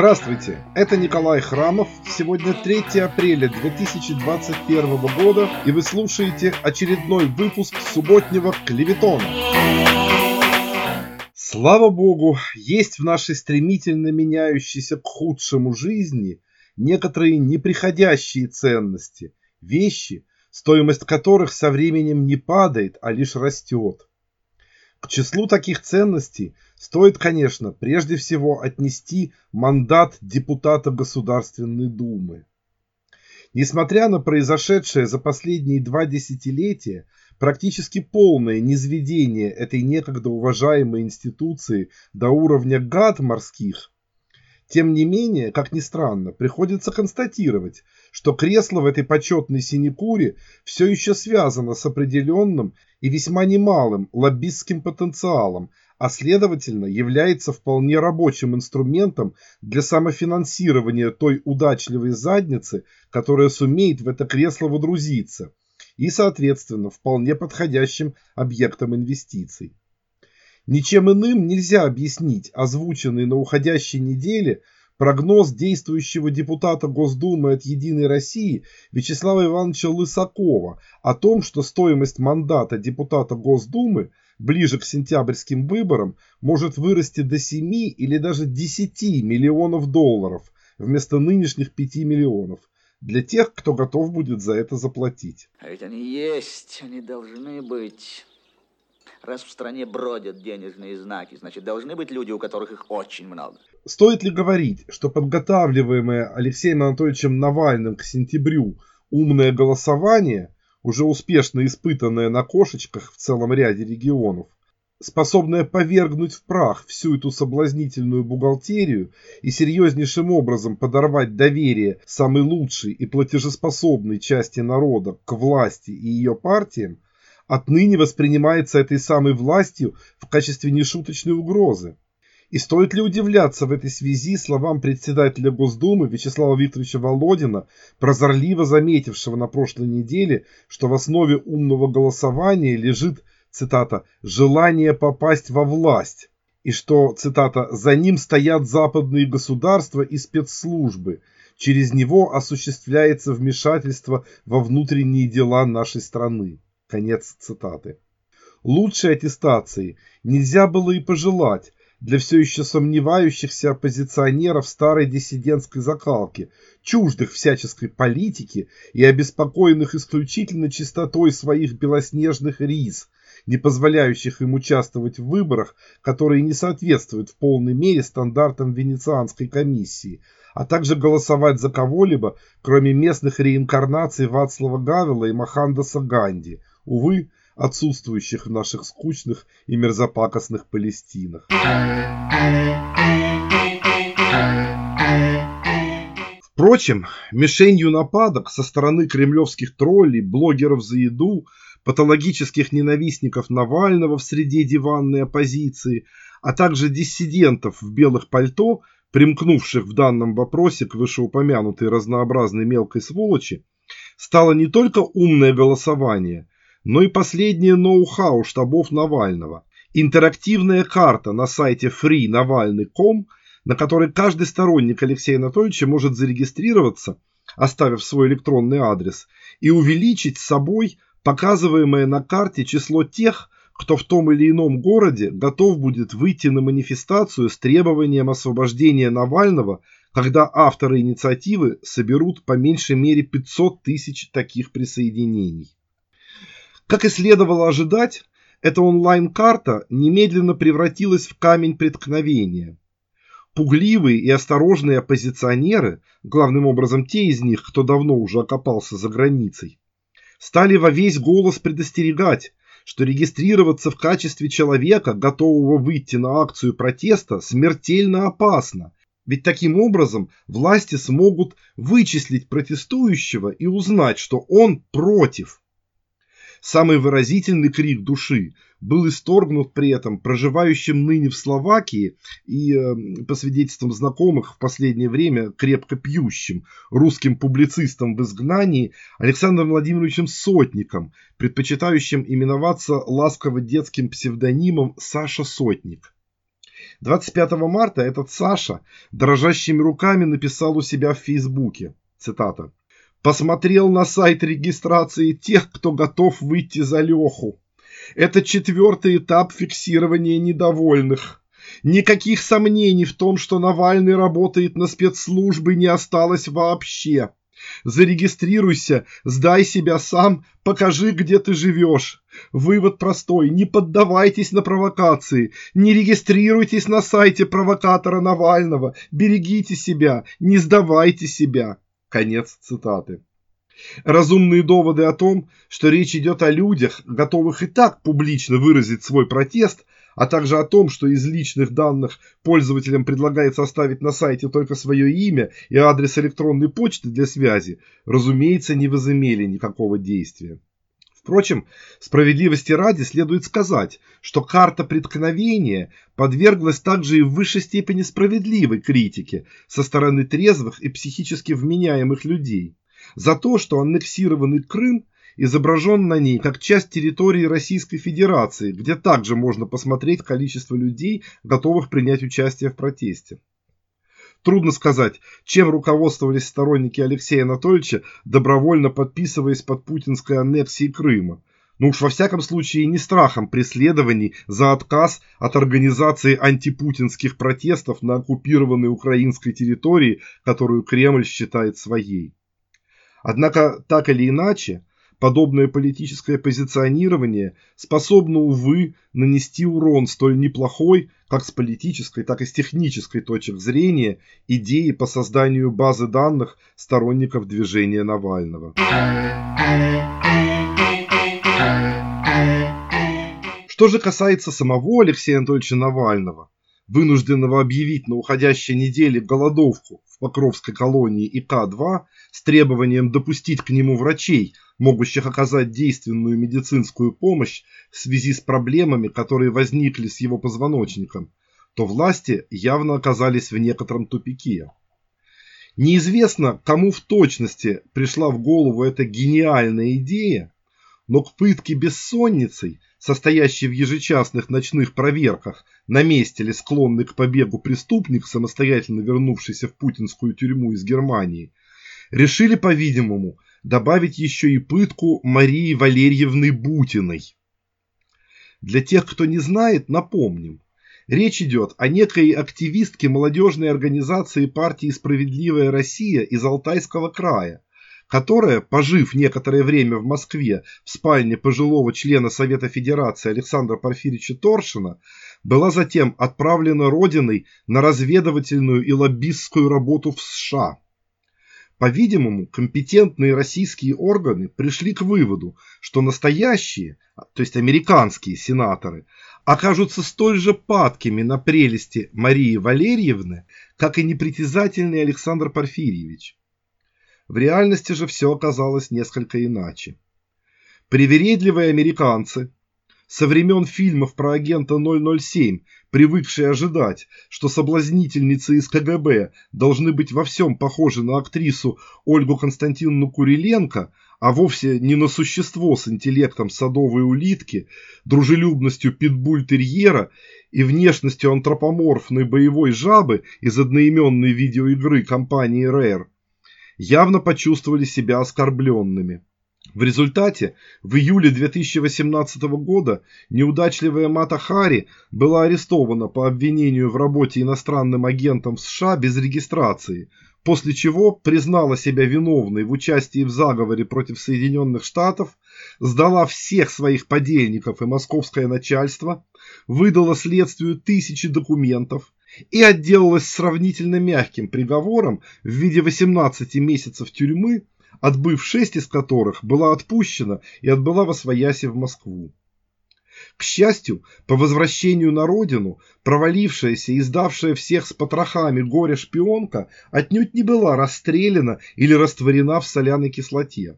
Здравствуйте, это Николай Храмов. Сегодня 3 апреля 2021 года, и вы слушаете очередной выпуск субботнего клеветона. Слава Богу, есть в нашей стремительно меняющейся к худшему жизни некоторые неприходящие ценности, вещи, стоимость которых со временем не падает, а лишь растет. К числу таких ценностей стоит, конечно, прежде всего отнести мандат депутата Государственной Думы. Несмотря на произошедшее за последние 2 десятилетия практически полное низведение этой некогда уважаемой институции до уровня гад морских, тем не менее, как ни странно, приходится констатировать, что кресло в этой почетной синекуре все еще связано с определенным и весьма немалым лоббистским потенциалом, а следовательно является вполне рабочим инструментом для самофинансирования той удачливой задницы, которая сумеет в это кресло водрузиться, и, соответственно, вполне подходящим объектом инвестиций. Ничем иным нельзя объяснить озвученный на уходящей неделе прогноз действующего депутата Госдумы от «Единой России» Вячеслава Ивановича Лысакова о том, что стоимость мандата депутата Госдумы ближе к сентябрьским выборам может вырасти до 7 или даже 10 миллионов долларов вместо нынешних 5 миллионов для тех, кто готов будет за это заплатить. А ведь они есть, они должны быть. Раз в стране бродят денежные знаки, значит, должны быть люди, у которых их очень много. Стоит ли говорить, что подготавливаемое Алексеем Анатольевичем Навальным к сентябрю умное голосование, уже успешно испытанное на кошечках в целом ряде регионов, способное повергнуть в прах всю эту соблазнительную бухгалтерию и серьезнейшим образом подорвать доверие самой лучшей и платежеспособной части народа к власти и ее партиям, отныне воспринимается этой самой властью в качестве нешуточной угрозы. И стоит ли удивляться в этой связи словам председателя Госдумы Вячеслава Викторовича Володина, прозорливо заметившего на прошлой неделе, что в основе умного голосования лежит, цитата, «желание попасть во власть», и что, цитата, «за ним стоят западные государства и спецслужбы, через него осуществляется вмешательство во внутренние дела нашей страны». Конец цитаты. Лучшей аттестации нельзя было и пожелать для все еще сомневающихся оппозиционеров старой диссидентской закалки, чуждых всяческой политики и обеспокоенных исключительно чистотой своих белоснежных рис, не позволяющих им участвовать в выборах, которые не соответствуют в полной мере стандартам Венецианской комиссии, а также голосовать за кого-либо, кроме местных реинкарнаций Вацлава Гавела и Махандаса Ганди, увы, отсутствующих в наших скучных и мерзопакостных Палестинах. Впрочем, мишенью нападок со стороны кремлевских троллей, блогеров за еду, патологических ненавистников Навального в среде диванной оппозиции, а также диссидентов в белых пальто, примкнувших в данном вопросе к вышеупомянутой разнообразной мелкой сволочи, стало не только умное голосование, но и последнее ноу-хау штабов Навального. Интерактивная карта на сайте free.navalny.com, на которой каждый сторонник Алексея Анатольевича может зарегистрироваться, оставив свой электронный адрес, и увеличить с собой показываемое на карте число тех, кто в том или ином городе готов будет выйти на манифестацию с требованием освобождения Навального, когда авторы инициативы соберут по меньшей мере 500 тысяч таких присоединений. Как и следовало ожидать, эта онлайн-карта немедленно превратилась в камень преткновения. Пугливые и осторожные оппозиционеры, главным образом те из них, кто давно уже окопался за границей, стали во весь голос предостерегать, что регистрироваться в качестве человека, готового выйти на акцию протеста, смертельно опасно, ведь таким образом власти смогут вычислить протестующего и узнать, что он против. Самый выразительный крик души был исторгнут при этом проживающим ныне в Словакии и, по свидетельствам знакомых, в последнее время крепко пьющим русским публицистом в изгнании Александром Владимировичем Сотником, предпочитающим именоваться ласково детским псевдонимом Саша Сотник. 25 марта этот Саша дрожащими руками написал у себя в Фейсбуке, цитата, «Посмотрел на сайт регистрации тех, кто готов выйти за Леху. Это четвертый этап фиксирования недовольных. Никаких сомнений в том, что Навальный работает на спецслужбы, не осталось вообще. Зарегистрируйся, сдай себя сам, покажи, где ты живешь. Вывод простой. Не поддавайтесь на провокации. Не регистрируйтесь на сайте провокатора Навального. Берегите себя, не сдавайте себя». Конец цитаты. Разумные доводы о том, что речь идет о людях, готовых и так публично выразить свой протест, а также о том, что из личных данных пользователям предлагается оставить на сайте только свое имя и адрес электронной почты для связи, разумеется, не возымели никакого действия. Впрочем, справедливости ради следует сказать, что карта преткновения подверглась также и в высшей степени справедливой критике со стороны трезвых и психически вменяемых людей за то, что аннексированный Крым изображен на ней как часть территории Российской Федерации, где также можно посмотреть количество людей, готовых принять участие в протесте. Трудно сказать, чем руководствовались сторонники Алексея Анатольевича, добровольно подписываясь под путинской аннексией Крыма. Но уж во всяком случае не страхом преследований за отказ от организации антипутинских протестов на оккупированной украинской территории, которую Кремль считает своей. Однако, так или иначе, подобное политическое позиционирование способно, увы, нанести урон столь неплохой, как с политической, так и с технической точек зрения, идеи по созданию базы данных сторонников движения Навального. Что же касается самого Алексея Анатольевича Навального, вынужденного объявить на уходящей неделе голодовку в Покровской колонии ИК-2 с требованием допустить к нему врачей, могущих оказать действенную медицинскую помощь в связи с проблемами, которые возникли с его позвоночником, то власти явно оказались в некотором тупике. Неизвестно, кому в точности пришла в голову эта гениальная идея, но к пытке бессонницей, состоящей в ежечасных ночных проверках, на месте ли склонный к побегу преступник, самостоятельно вернувшийся в путинскую тюрьму из Германии, решили, по-видимому, добавить еще и пытку Марии Валерьевны Бутиной. Для тех, кто не знает, напомним. Речь идет о некой активистке молодежной организации партии «Справедливая Россия» из Алтайского края, которая, пожив некоторое время в Москве в спальне пожилого члена Совета Федерации Александра Порфирьевича Торшина, была затем отправлена родиной на разведывательную и лоббистскую работу в США. По-видимому, компетентные российские органы пришли к выводу, что настоящие, то есть американские сенаторы, окажутся столь же падкими на прелести Марии Валерьевны, как и непритязательный Александр Порфирьевич. В реальности же все оказалось несколько иначе. Привередливые американцы, со времен фильмов про агента 007, привыкшие ожидать, что соблазнительницы из КГБ должны быть во всем похожи на актрису Ольгу Константиновну Куриленко, а вовсе не на существо с интеллектом садовой улитки, дружелюбностью питбуль-терьера и внешностью антропоморфной боевой жабы из одноименной видеоигры компании Rare, явно почувствовали себя оскорбленными. В результате в июле 2018 года неудачливая Мата Хари была арестована по обвинению в работе иностранным агентом в США без регистрации, после чего признала себя виновной в участии в заговоре против Соединенных Штатов, сдала всех своих подельников и московское начальство, выдала следствию тысячи документов и отделалась сравнительно мягким приговором в виде 18 месяцев тюрьмы, отбыв 6 из которых, была отпущена и отбыла восвояси в Москву. К счастью, по возвращению на родину провалившаяся и сдавшая всех с потрохами горе-шпионка отнюдь не была расстреляна или растворена в соляной кислоте.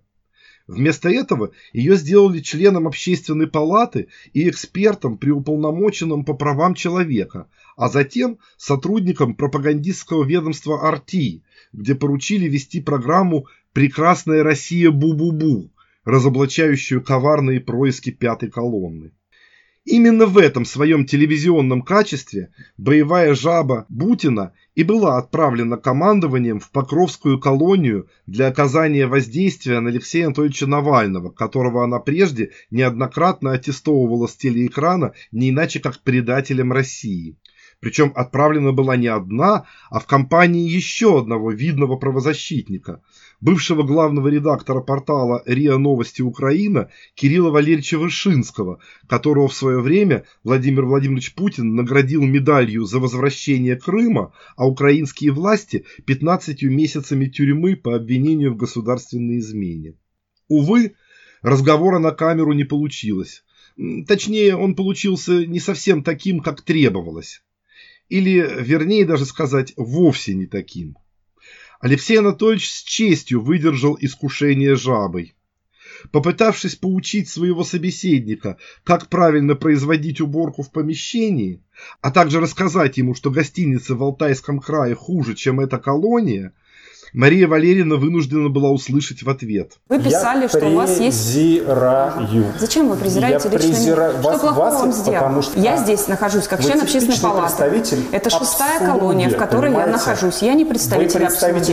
Вместо этого ее сделали членом общественной палаты и экспертом при уполномоченном по правам человека, а затем сотрудником пропагандистского ведомства «Арти», где поручили вести программу «Прекрасная Россия Бу-Бу-Бу», разоблачающую коварные происки пятой колонны. Именно в этом своем телевизионном качестве боевая жаба Бутина и была отправлена командованием в Покровскую колонию для оказания воздействия на Алексея Анатольевича Навального, которого она прежде неоднократно аттестовывала с телеэкрана не иначе как предателем России. Причем отправлена была не одна, а в компании еще одного видного правозащитника, бывшего главного редактора портала РИА Новости Украина Кирилла Валерьевича Вышинского, которого в свое время Владимир Владимирович Путин наградил медалью за возвращение Крыма, а украинские власти 15 месяцами тюрьмы по обвинению в государственной измене. Увы, разговора на камеру не получилось. Точнее, он получился не совсем таким, как требовалось. Или, вернее даже сказать, вовсе не таким. Алексей Анатольевич с честью выдержал искушение жабой. Попытавшись поучить своего собеседника, как правильно производить уборку в помещении, а также рассказать ему, что гостиницы в Алтайском крае хуже, чем эта колония, Мария Валерьевна вынуждена была услышать в ответ: вы писали, что у вас есть... Зачем вы презираете лично меня? Что плохого вам сделал? Я здесь нахожусь как член общественной палаты. Это 6-я колония, в которой я нахожусь. Я не представитель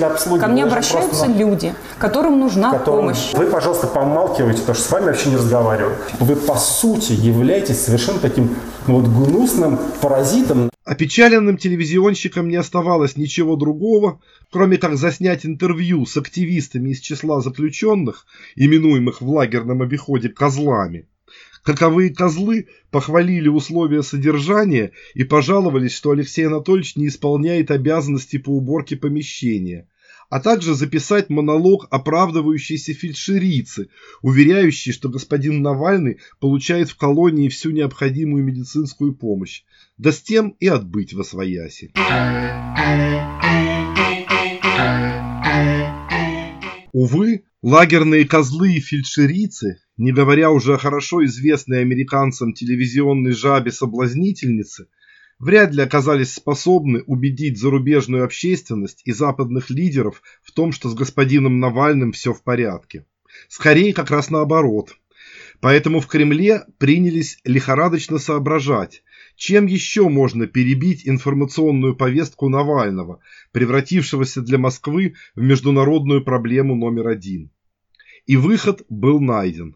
обслуги. Ко мне обращаются люди, которым нужна помощь. Вы, пожалуйста, помалкивайте, потому что с вами вообще не разговариваю. Вы, по сути, являетесь совершенно таким гнусным паразитом. Опечаленным телевизионщикам не оставалось ничего другого, кроме как заснять интервью с активистами из числа заключенных, именуемых в лагерном обиходе «козлами». Каковые козлы похвалили условия содержания и пожаловались, что Алексей Анатольевич не исполняет обязанности по уборке помещения, а также записать монолог оправдывающейся фельдшерицы, уверяющей, что господин Навальный получает в колонии всю необходимую медицинскую помощь, да с тем и отбыть восвояси. Увы, лагерные козлы и фельдшерицы, не говоря уже о хорошо известной американцам телевизионной жабе-соблазнительнице, вряд ли оказались способны убедить зарубежную общественность и западных лидеров в том, что с господином Навальным все в порядке. Скорее, как раз наоборот. Поэтому в Кремле принялись лихорадочно соображать, чем еще можно перебить информационную повестку Навального, превратившегося для Москвы в международную проблему номер один. И выход был найден.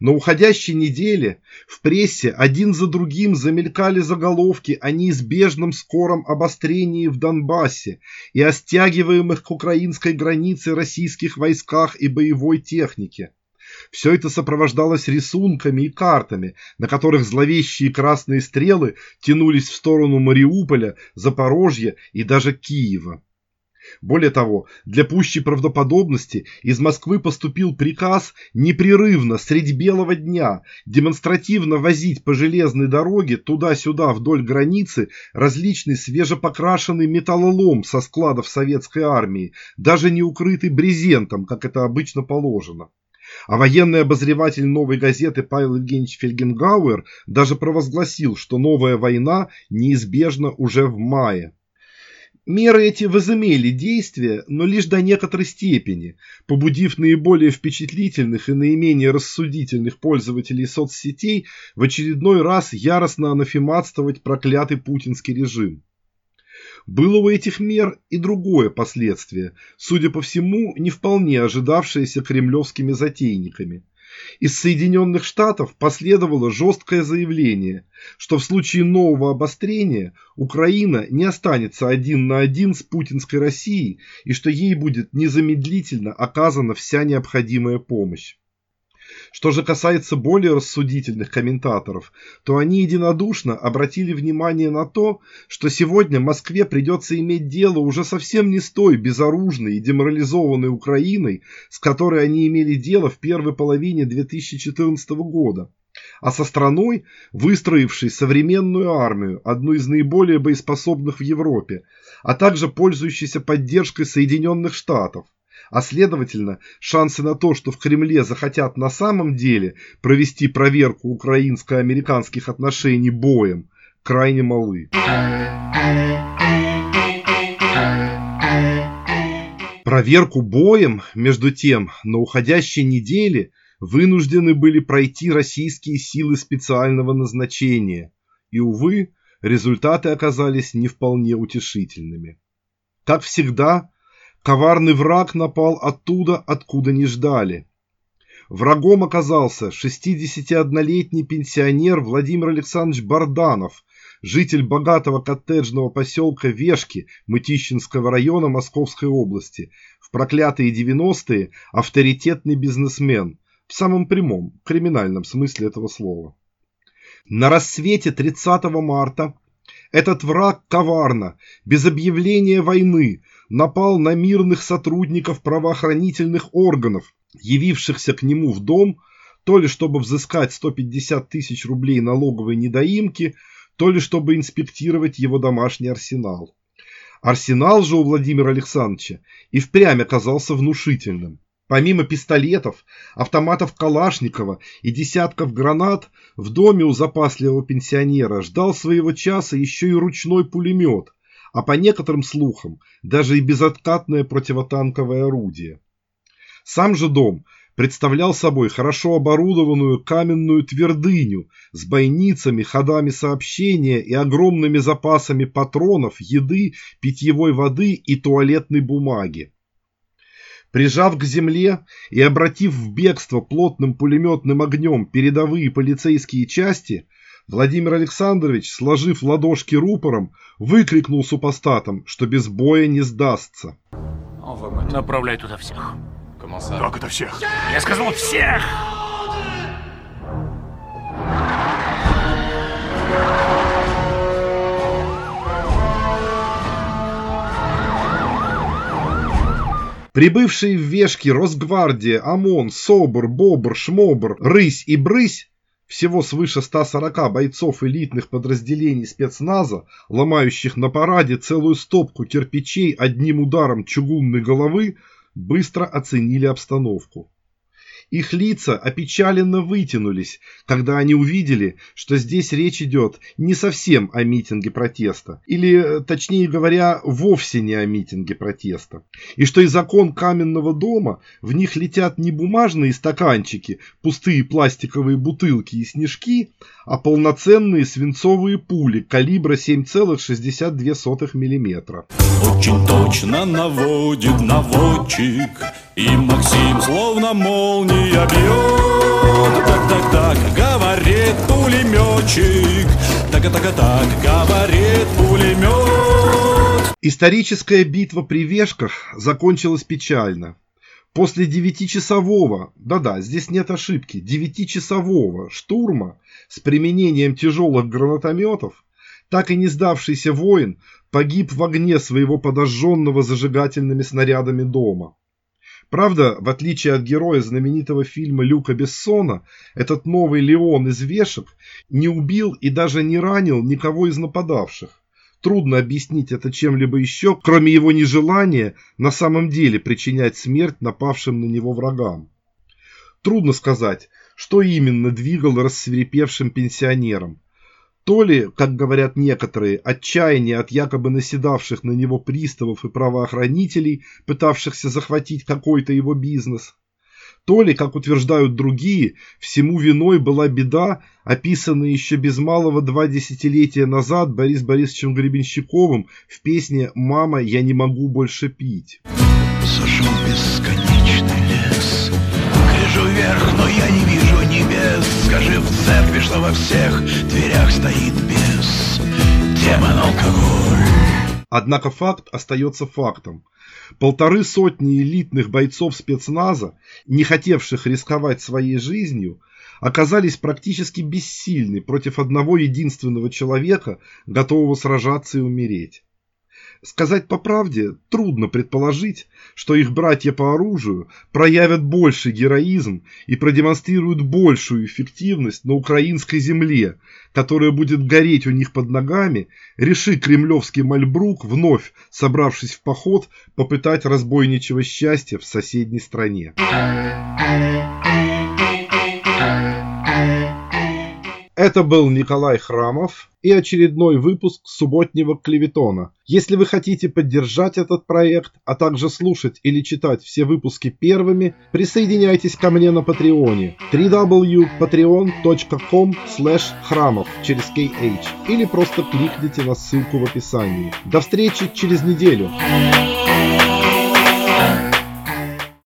На уходящей неделе в прессе один за другим замелькали заголовки о неизбежном скором обострении в Донбассе и о стягиваемых к украинской границе российских войсках и боевой технике. Все это сопровождалось рисунками и картами, на которых зловещие красные стрелы тянулись в сторону Мариуполя, Запорожья и даже Киева. Более того, для пущей правдоподобности из Москвы поступил приказ непрерывно средь белого дня демонстративно возить по железной дороге туда-сюда вдоль границы различный свежепокрашенный металлолом со складов советской армии, даже не укрытый брезентом, как это обычно положено. А военный обозреватель «Новой газеты» Павел Евгеньевич Фельгенгауэр даже провозгласил, что новая война неизбежна уже в мае. Меры эти возымели действие, но лишь до некоторой степени, побудив наиболее впечатлительных и наименее рассудительных пользователей соцсетей в очередной раз яростно анафематствовать проклятый путинский режим. Было у этих мер и другое последствие, судя по всему, не вполне ожидавшееся кремлевскими затейниками. Из Соединенных Штатов последовало жесткое заявление, что в случае нового обострения Украина не останется один на один с путинской Россией и что ей будет незамедлительно оказана вся необходимая помощь. Что же касается более рассудительных комментаторов, то они единодушно обратили внимание на то, что сегодня Москве придется иметь дело уже совсем не с той безоружной и деморализованной Украиной, с которой они имели дело в первой половине 2014 года, а со страной, выстроившей современную армию, одну из наиболее боеспособных в Европе, а также пользующейся поддержкой Соединенных Штатов. А следовательно, шансы на то, что в Кремле захотят на самом деле провести проверку украинско-американских отношений боем, крайне малы. Проверку боем, между тем, на уходящей неделе вынуждены были пройти российские силы специального назначения, и, увы, результаты оказались не вполне утешительными. Как всегда, коварный враг напал оттуда, откуда не ждали. Врагом оказался 61-летний пенсионер Владимир Александрович Барданов, житель богатого коттеджного поселка Вешки Мытищинского района Московской области, в проклятые 90-е авторитетный бизнесмен, в самом прямом, криминальном смысле этого слова. На рассвете 30 марта этот враг коварно, без объявления войны, напал на мирных сотрудников правоохранительных органов, явившихся к нему в дом, то ли чтобы взыскать 150 тысяч рублей налоговой недоимки, то ли чтобы инспектировать его домашний арсенал. Арсенал же у Владимира Александровича и впрямь оказался внушительным. Помимо пистолетов, автоматов Калашникова и десятков гранат, в доме у запасливого пенсионера ждал своего часа еще и ручной пулемет, а по некоторым слухам даже и безоткатное противотанковое орудие. Сам же дом представлял собой хорошо оборудованную каменную твердыню с бойницами, ходами сообщения и огромными запасами патронов, еды, питьевой воды и туалетной бумаги. Прижав к земле и обратив в бегство плотным пулеметным огнем передовые полицейские части, Владимир Александрович, сложив ладошки рупором, выкрикнул супостатам, что без боя не сдастся. Направляй туда всех. Как это всех? Я сказал всех! Прибывшие в Вешки Росгвардия, ОМОН, СОБР, БОБР, ШМОБР, РЫСЬ и БРЫСЬ, всего свыше 140 бойцов элитных подразделений спецназа, ломающих на параде целую стопку кирпичей одним ударом чугунной головы, быстро оценили обстановку. Их лица опечаленно вытянулись, когда они увидели, что здесь речь идет не совсем о митинге протеста, или, точнее говоря, вовсе не о митинге протеста, и что из окон каменного дома в них летят не бумажные стаканчики, пустые пластиковые бутылки и снежки, а полноценные свинцовые пули калибра 7,62 мм. Очень точно наводит наводчик, и Максим словно молния бьет. Так-так-так, говорит пулеметчик. Так-так-так, говорит пулемет. Историческая битва при Вешках закончилась печально. После девятичасового, да-да, здесь нет ошибки, девятичасового штурма с применением тяжелых гранатометов так и не сдавшийся воин погиб в огне своего подожженного зажигательными снарядами дома. Правда, в отличие от героя знаменитого фильма Люка Бессона, этот новый Леон из Вешек не убил и даже не ранил никого из нападавших. Трудно объяснить это чем-либо еще, кроме его нежелания на самом деле причинять смерть напавшим на него врагам. Трудно сказать, что именно двигало рассвирепевшим пенсионером. То ли, как говорят некоторые, отчаяние от якобы наседавших на него приставов и правоохранителей, пытавшихся захватить какой-то его бизнес, то ли, как утверждают другие, всему виной была беда, описанная еще без малого 2 десятилетия назад Борисом Борисовичем Гребенщиковым в песне «Мама, я не могу больше пить». Сошел бесконечный лес, гляжу вверх, но я не вижу. Скажи в церкви, что во всех дверях стоит бес, демон алкоголь. Однако факт остается фактом. 150 элитных бойцов спецназа, не хотевших рисковать своей жизнью, оказались практически бессильны против одного единственного человека, готового сражаться и умереть. Сказать по правде, трудно предположить, что их братья по оружию проявят больший героизм и продемонстрируют большую эффективность на украинской земле, которая будет гореть у них под ногами, реши кремлевский Мальбрук, вновь собравшись в поход, попытать разбойничьего счастья в соседней стране. Это был Николай Храмов и очередной выпуск «Субботнего клеветона». Если вы хотите поддержать этот проект, а также слушать или читать все выпуски первыми, присоединяйтесь ко мне на Патреоне www.patreon.com/khramov через KH или просто кликните на ссылку в описании. До встречи через неделю!